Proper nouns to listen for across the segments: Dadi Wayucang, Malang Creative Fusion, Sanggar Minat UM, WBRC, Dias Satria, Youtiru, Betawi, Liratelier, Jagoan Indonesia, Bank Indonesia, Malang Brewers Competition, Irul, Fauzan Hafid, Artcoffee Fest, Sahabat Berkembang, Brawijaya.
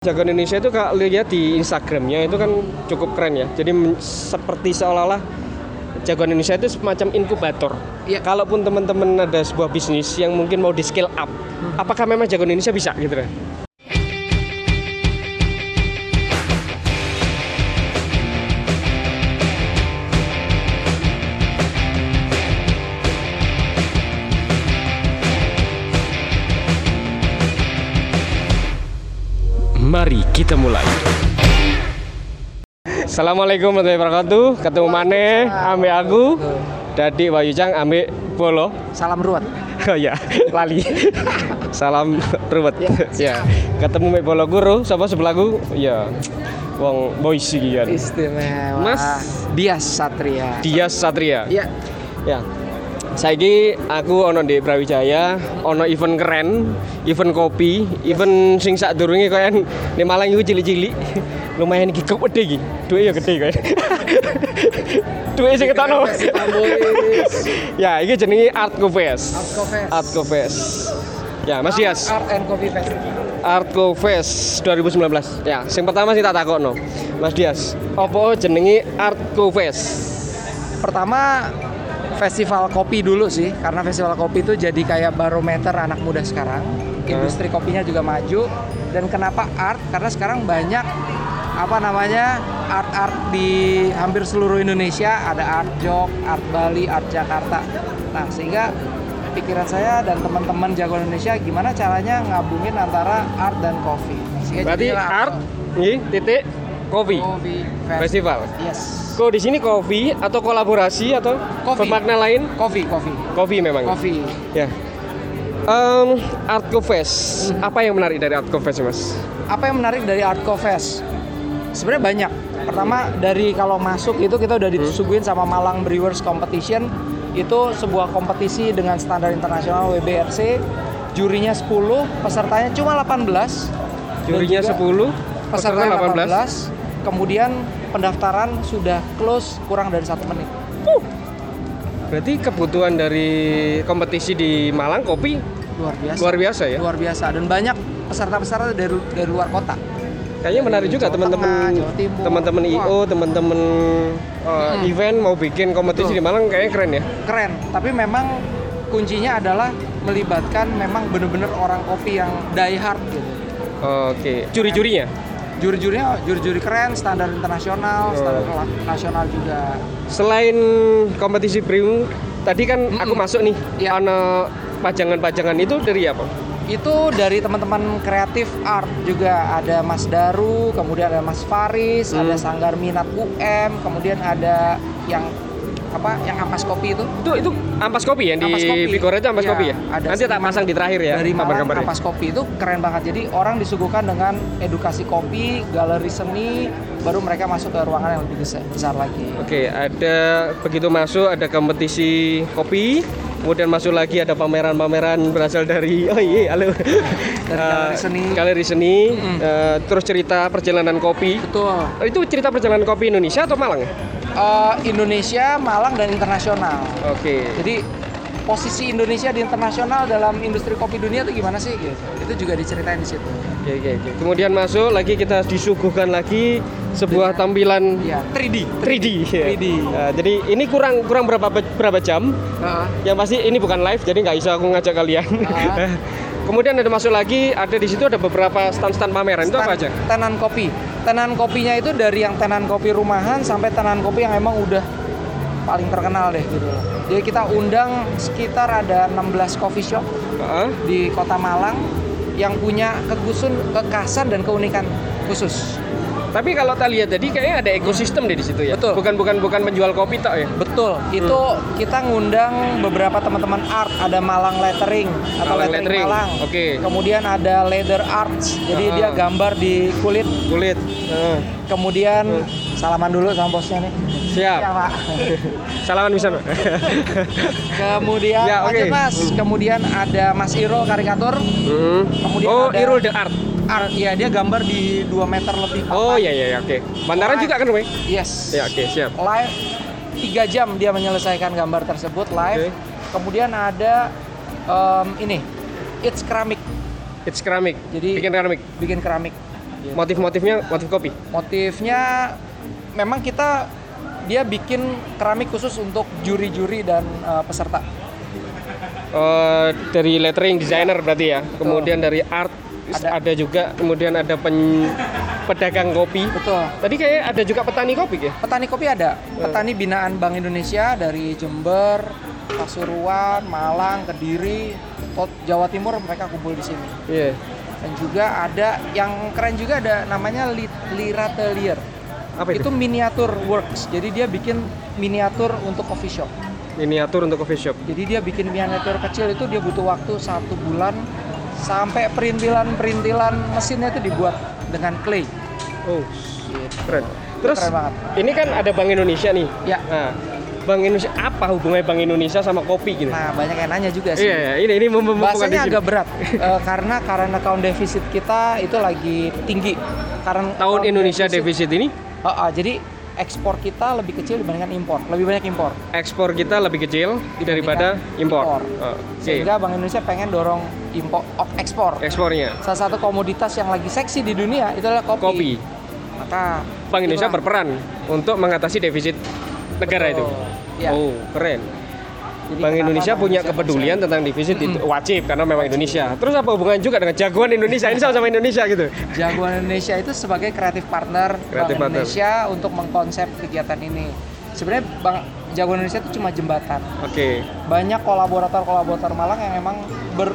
Jagoan Indonesia itu kalau lihat di Instagramnya itu kan cukup keren ya. Jadi seperti seolah-olah Jagoan Indonesia itu semacam inkubator. Ya. Kalaupun teman-teman ada sebuah bisnis yang mungkin mau di scale up, apakah memang Jagoan Indonesia bisa gitu kan? Mari kita mulai. Assalamualaikum warahmatullahi wabarakatuh. Ketemu maneh ambek aku, Dadi Wayucang ambek Bolo. Salam ruwet. Oh ya, lali. Salam ruwet. Ya. Ketemu mek Bolo Guru, sapa sebelahku? Ya. Wong boys iki kan. Istimewa. Mas Dias Satria. Dias Satria. Iya. Ya. Saiki aku ono di Brawijaya, ono event keren, event kopi, event sing sak durunge koyo ning Malang iku cilik-cilik. Lumayan iki kok gede iki. Duwe ya gede koyo. Duwe sing ketono. Ya, iki jenenge Artcoffee Fest. Artcoffee Fest. Ya, Mas Dias. Artcoffee Fest. Artcoffee Fest 2019. Ya, sing pertama sing tak takokno. Mas Dias, opo jenenge Artcoffee Fest? Pertama festival kopi dulu sih, karena festival kopi itu jadi kayak barometer anak muda sekarang. Industri kopinya juga maju. Dan kenapa art? Karena sekarang banyak art-art di hampir seluruh Indonesia. Ada art Jog, art Bali, art Jakarta. Nah, sehingga pikiran saya dan teman-teman Jagoan Indonesia gimana caranya ngabungin antara art dan kopi. Berarti art titik kopi festival. Yes. Kok di sini kopi atau kolaborasi atau bermakna lain? Kopi memang. Kopi. Ya. Artcoffee Fest. Apa yang menarik dari Artcoffee Fest, Mas? Apa yang menarik dari Artcoffee Fest? Sebenarnya banyak. Pertama, dari kalau masuk itu kita udah disuguhin sama Malang Brewers Competition. Itu sebuah kompetisi dengan standar internasional WBRC. Jurinya 10, pesertanya cuma 18. Jurinya 10, pesertanya 18. Kemudian pendaftaran sudah close kurang dari 1 menit. Berarti kebutuhan dari kompetisi di Malang kopi luar biasa ya? Luar biasa, dan banyak peserta-peserta dari luar kota. Kayaknya menarik juga teman-teman IO, teman-teman event mau bikin kompetisi di Malang, kayaknya keren ya? Keren, tapi memang kuncinya adalah melibatkan memang benar-benar orang kopi yang die hard gitu. Oke. Curi-curinya? Juri-juri keren, standar internasional, standar nasional juga. Selain kompetisi brewing, tadi kan aku masuk nih, ada pajangan-pajangan itu dari apa? Itu dari teman-teman kreatif art juga, ada Mas Daru, kemudian ada Mas Faris, ada Sanggar Minat UM, kemudian ada yang ampas kopi itu. Itu ampas kopi ya, di Bigora itu ampas kopi ya? Nanti tak pasang di terakhir ya. Dari Malang ampas kopi itu keren banget. Jadi orang disuguhkan dengan edukasi kopi, galeri seni, baru mereka masuk ke ruangan yang lebih besar lagi. Oke, ada begitu masuk ada kompetisi kopi, kemudian masuk lagi ada pameran-pameran berasal dari galeri seni, terus cerita perjalanan kopi. Betul. Itu cerita perjalanan kopi Indonesia atau Malang ya? Indonesia, Malang, dan internasional. Oke. Jadi posisi Indonesia di internasional dalam industri kopi dunia itu gimana sih? Gitu. Itu juga diceritain di situ. Oke. Kemudian masuk lagi kita disuguhkan lagi sebuah tampilan 3D. Jadi ini kurang berapa jam? Yang pasti ini bukan live, jadi nggak bisa aku ngajak kalian. Kemudian ada masuk lagi, ada di situ ada beberapa stand pameran. Itu apa aja? Tenan kopi. Tenan kopinya itu dari yang tenan kopi rumahan sampai tenan kopi yang emang udah paling terkenal deh gitu. Jadi kita undang sekitar ada 16 coffee shop di Kota Malang yang punya kekhasan dan keunikan khusus. Tapi kalau kita lihat tadi kayaknya ada ekosistem deh di situ ya. Betul. Bukan penjual kopi tok ya. Betul. Itu kita ngundang beberapa teman-teman art, ada Malang lettering atau lettering Malang. Oke. Kemudian ada leather arts. Jadi dia gambar di kulit. Kemudian salaman dulu sama bosnya nih. Siap. Ya, Pak. Salaman bisa, Pak. Kemudian Mas. Kemudian ada Mas Irul karikatur. Kemudian Irul the art. Ya, dia gambar di 2 meter lebih papan. Oke. Bantaran juga kan, Roy? Yes. Ya, oke, siap. Live 3 jam dia menyelesaikan gambar tersebut live. Okay. Kemudian ada It's Keramik. Jadi bikin keramik. gitu. Motif kopi? Motifnya memang dia bikin keramik khusus untuk juri-juri dan peserta. Dari lettering designer berarti ya, betul. Kemudian dari art ada juga, kemudian ada pedagang kopi. Betul. Tadi kayaknya ada juga petani kopi ya? Petani kopi ada, petani binaan Bank Indonesia dari Jember, Pasuruan, Malang, Kediri, Jawa Timur mereka kumpul di sini. Iya. Yeah. Dan juga ada yang keren juga ada namanya Liratelier. Apa itu? Itu miniatur works, jadi dia bikin miniatur untuk coffee shop. Jadi dia bikin miniatur kecil itu dia butuh waktu 1 bulan sampai perintilan mesinnya itu dibuat dengan clay. Oh, gitu. Keren. Terus keren banget. Ini kan ada Bank Indonesia nih. Ya. Nah, Bank Indonesia, apa hubungannya Bank Indonesia sama kopi gitu? Nah, banyak yang nanya juga sih. Iya, ini bahasanya agak berat karena account defisit kita itu lagi tinggi. Karena tahun Indonesia defisit ini? Jadi ekspor kita lebih kecil dibandingkan impor, lebih banyak impor. Ekspor kita lebih kecil daripada impor. Sehingga Bank Indonesia pengen dorong ekspor. Ekspornya. Salah satu komoditas yang lagi seksi di dunia itu adalah kopi. Maka Bank Indonesia berperan untuk mengatasi defisit negara. Betul. Itu. Ya. Oh, keren. Jadi Bank Indonesia punya kepedulian tentang defisit itu wajib karena memang Indonesia. Terus apa hubungannya juga dengan Jagoan Indonesia? Ini sama-sama Indonesia gitu. Jagoan Indonesia itu sebagai kreatif partner Bank Indonesia untuk mengkonsep kegiatan ini. Sebenarnya Jagoan Indonesia itu cuma jembatan. Oke. Banyak kolaborator Malang yang memang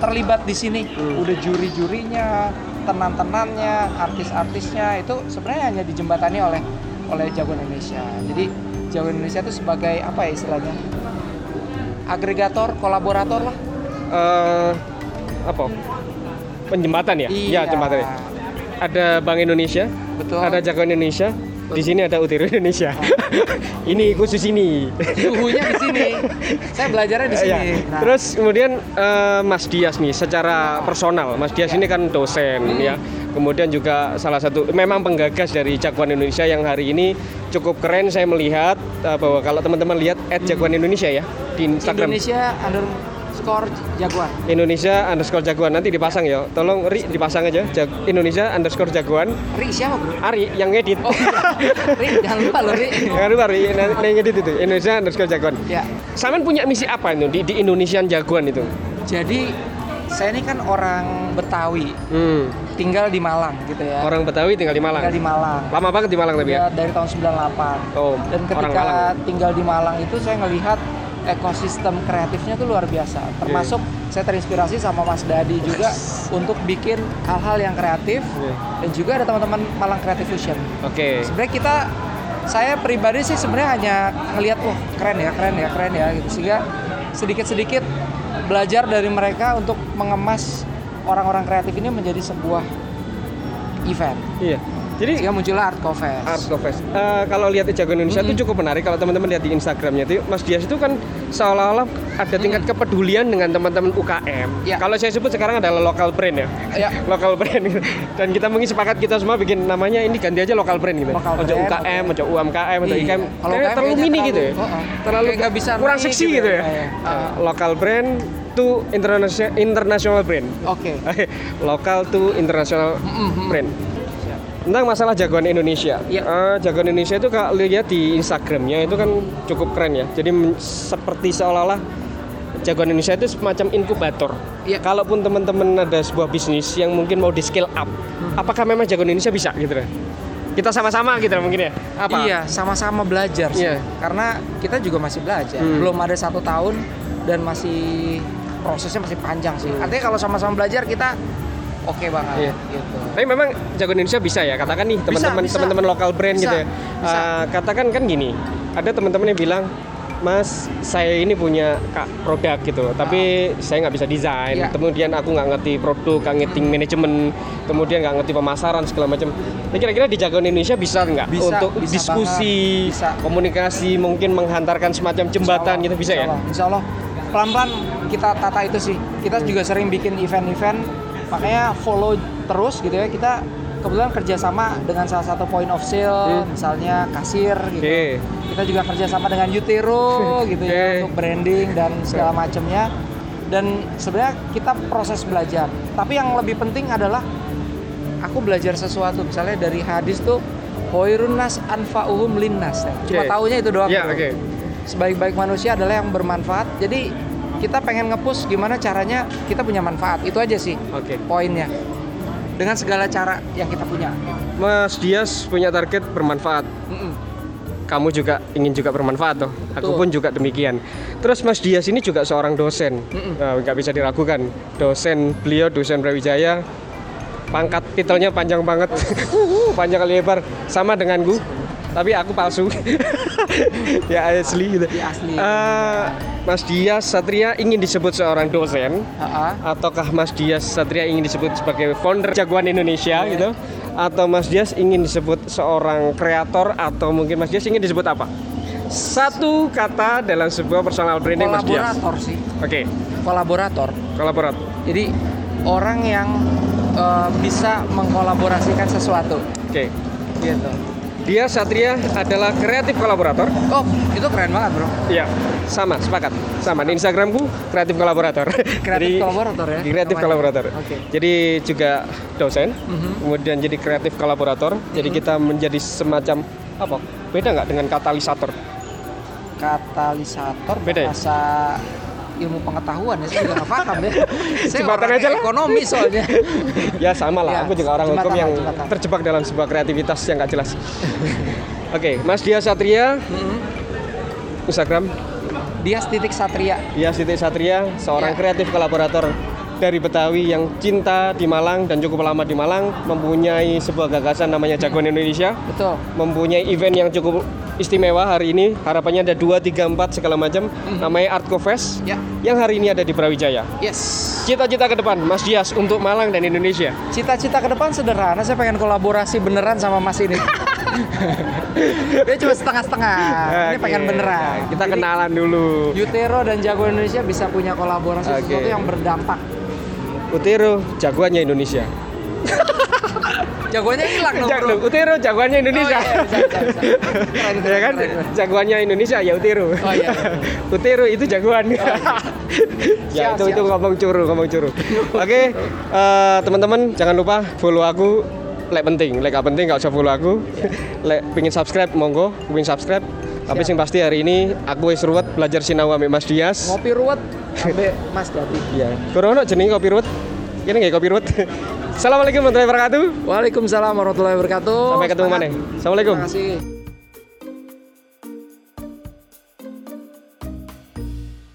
terlibat di sini. Udah juri-jurinya, tenan-tenannya, artis-artisnya itu sebenarnya hanya dijembatani oleh Jagoan Indonesia. Jadi Jagoan Indonesia itu sebagai apa ya istilahnya? Agregator, kolaborator lah. Penjembatan ya? Iya, jembatan. Ada Bank Indonesia, betul. Ada Jagoan Indonesia, betul. Di sini ada Youtiru Indonesia. Ini khusus ini. Suhunya di sini. Saya belajarnya di sini. Nah. Terus kemudian Mas Dias nih, secara personal, Mas Dias ini kan dosen ya. Kemudian juga salah satu memang penggagas dari Jagoan Indonesia yang hari ini cukup keren saya melihat bahwa kalau teman-teman lihat @Jagoan Indonesia ya di Instagram. Indonesia_Jagoan nanti dipasang ya. Tolong Ri dipasang aja Indonesia_Jagoan. Ri siapa bro? Ari yang ngedit. Oh iya. Ri jangan lupa loh Ri. Jangan lupa Ri yang ngedit itu Indonesia_Jagoan. Ya. Saman punya misi apa itu di Indonesian Jagoan itu? Jadi saya ini kan orang Betawi. Tinggal di Malang gitu ya. Orang Betawi tinggal di Malang. Lama banget di Malang tapi ya. Dari tahun 98. Oh. Dan ketika tinggal di Malang itu saya ngelihat ekosistem kreatifnya tuh luar biasa. Termasuk saya terinspirasi sama Mas Dadi juga untuk bikin hal-hal yang kreatif dan juga ada teman-teman Malang Creative Fusion. Oke. Sebenarnya saya pribadi sih sebenarnya hanya ngelihat keren ya gitu. Sehingga sedikit-sedikit belajar dari mereka untuk mengemas orang-orang kreatif ini menjadi sebuah event. Iya. Jadi ya muncullah Artcoffee Fest. Kalau lihat Jagoan Indonesia itu cukup menarik kalau teman-teman lihat di Instagramnya itu Mas Dias itu kan seolah-olah ada tingkat kepedulian dengan teman-teman UKM. Ya. Kalau saya sebut sekarang adalah local brand ya. Ya. Local brand. Gitu. Dan kita mungkin sepakat kita semua bikin namanya ini ganti aja local brand gitu. Ojo UKM, ojo UMKM, ojo IKM. Kalau terlalu mini gitu ya. Terlalu enggak bisa kurang seksi gitu ya. Local brand to international brand. Oke. Local to international brand. Tentang masalah Jagoan Indonesia. Yep. Jagoan Indonesia itu kalau lihat di Instagramnya itu kan cukup keren ya. Jadi seperti seolah-olah Jagoan Indonesia itu semacam inkubator. Yep. Kalaupun teman-teman ada sebuah bisnis yang mungkin mau di scale up, apakah memang Jagoan Indonesia bisa gitu ya? Kita sama-sama gitu mungkin ya? Apa? Iya, sama-sama belajar sih. Yeah. Karena kita juga masih belajar. Belum ada 1 tahun dan prosesnya masih panjang sih. Artinya kalau sama-sama belajar kita oke banget. Iya. Gitu. Tapi memang Jagoan Indonesia bisa ya, katakan nih teman-teman lokal brand bisa, gitu ya. Katakan kan gini, ada teman-teman yang bilang, Mas, saya ini punya produk gitu, tapi saya nggak bisa desain. Yeah. Kemudian aku nggak ngerti produk, nggak ngerti manajemen, kemudian nggak ngerti pemasaran segala macam. Nah, kira-kira di Jagoan Indonesia bisa nggak untuk bisa diskusi, komunikasi, mungkin menghantarkan semacam jembatan gitu bisa ya? Insyaallah. Pelan-pelan kita tata itu sih. Kita juga sering bikin event-event. Makanya follow terus gitu ya, kita kebetulan kerjasama dengan salah satu point of sale, misalnya kasir gitu. Kita juga kerjasama dengan Youtiru gitu ya, untuk branding dan segala macamnya. Dan sebenarnya kita proses belajar. Tapi yang lebih penting adalah aku belajar sesuatu, misalnya dari hadis tuh hoirunnas anfa'uhum linnas. Cuma taunya itu doang. Yeah, okay. Sebaik-baik manusia adalah yang bermanfaat. Jadi kita pengen nge-push gimana caranya kita punya manfaat. Itu aja sih. Okay. Poinnya. Dengan segala cara yang kita punya. Mas Dias punya target bermanfaat. Mm-mm. Kamu juga ingin juga bermanfaat toh. Betul. Aku pun juga demikian. Terus Mas Dias ini juga seorang dosen. Nggak bisa diragukan. Dosen, beliau dosen Brawijaya. Pangkat titelnya panjang banget. Panjang lebar. Sama dengan gue. Tapi aku palsu. Ya asli gitu. Mas Dias Satria ingin disebut seorang dosen, ataukah Mas Dias Satria ingin disebut sebagai founder Jagoan Indonesia gitu, atau Mas Dias ingin disebut seorang kreator, atau mungkin Mas Dias ingin disebut apa? Satu kata dalam sebuah personal branding Mas Dias. Kolaborator sih. Oke. Kolaborator. Kolaborator. Jadi orang yang bisa mengkolaborasikan sesuatu. Oke. Gitu. Dias Satria adalah kreatif kolaborator. Oh, itu keren banget bro. Iya, sama, sepakat. Sama, di Instagramku kreatif kolaborator. Kreatif kolaborator ya? Kreatif kolaborator. Oke. Jadi juga dosen, kemudian jadi kreatif kolaborator. Jadi kita menjadi semacam, apa? Beda nggak dengan katalisator? Katalisator beda bahasa ilmu pengetahuan ya, saya juga nggak paham ya. Saya jembatan orang aja lah. Ekonomi soalnya. Ya sama lah, ya, aku juga orang hukum yang terjebak dalam sebuah kreativitas yang nggak jelas. Oke, Mas Dias Satria, Instagram Dias.Satria. Dias.Satria, seorang kreatif kolaborator dari Betawi yang cinta di Malang dan cukup lama di Malang, mempunyai sebuah gagasan namanya Jagoan Indonesia. Betul. Mempunyai event yang cukup istimewa hari ini, harapannya ada 2, 3, 4 segala macam, namanya Artcoffee Fest yang hari ini ada di Brawijaya. Yes. Cita-cita ke depan Mas Dias untuk Malang dan Indonesia. Cita-cita ke depan sederhana, saya pengen kolaborasi beneran sama Mas ini. Dia cuma setengah-setengah. Okay. Ini pengen beneran. Kita jadi, kenalan dulu. Youtiru dan Jagoan Indonesia bisa punya kolaborasi sesuatu yang berdampak. Youtiru, jagoannya Indonesia. Jagoannya hilang dong bro. Youtiru, jagoannya Indonesia. Oh, iya, bisa. Ya kan? Keren. Jagoannya Indonesia ya Youtiru. Oh iya. Youtiru itu jagoan. Oh, iya. Ya siap, itu ngomong curu. Oke, teman-teman jangan lupa follow aku. Lek penting, lek gak penting gak usah follow aku. Lek pengin subscribe monggo, pengin subscribe. Tapi sing pasti hari ini aku wis ruwet belajar sinau ambek Mas Dias. Ngopi ruwet ambek Mas Dati. Iya. Korono jenenge kopi ruwet. Kene nggih kopi ruwet. Assalamualaikum warahmatullahi wabarakatuh. Waalaikumsalam warahmatullahi wabarakatuh. Sampai ketemu maneh. Assalamualaikum. Terima kasih.